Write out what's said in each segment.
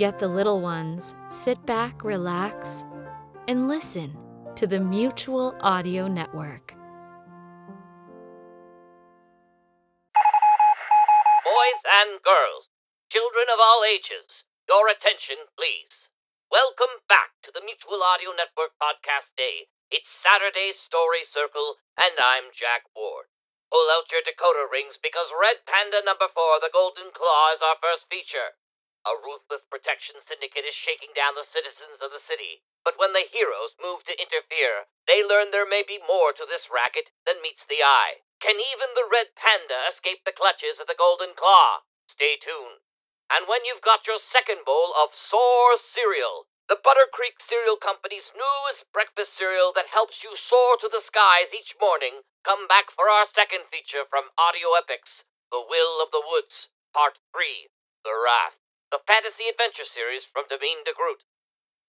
Get the little ones, sit back, relax, and listen to the Mutual Audio Network. Boys and girls, children of all ages, your attention, please. Welcome back to the Mutual Audio Network Podcast Day. It's Saturday Story Circle, and I'm Jack Ward. Pull out your Dakota rings because Red Panda number 4, the Golden Claw, is our first feature. A ruthless protection syndicate is shaking down the citizens of the city, but when the heroes move to interfere, they learn there may be more to this racket than meets the eye. Can even the Red Panda escape the clutches of the Golden Claw? Stay tuned. And when you've got your second bowl of Soar Cereal, the Butter Creek Cereal Company's newest breakfast cereal that helps you soar to the skies each morning, come back for our second feature from Audio Epics, The Will of the Woods, Part 3, The Wrath, the fantasy adventure series from de Groot.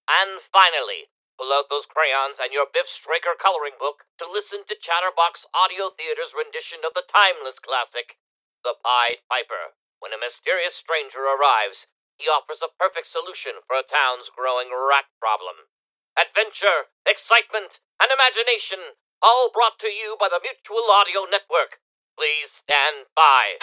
And finally, pull out those crayons and your Biff Straker coloring book to listen to Chatterbox Audio Theater's rendition of the timeless classic, The Pied Piper. When a mysterious stranger arrives, he offers a perfect solution for a town's growing rat problem. Adventure, excitement, and imagination, all brought to you by the Mutual Audio Network. Please stand by.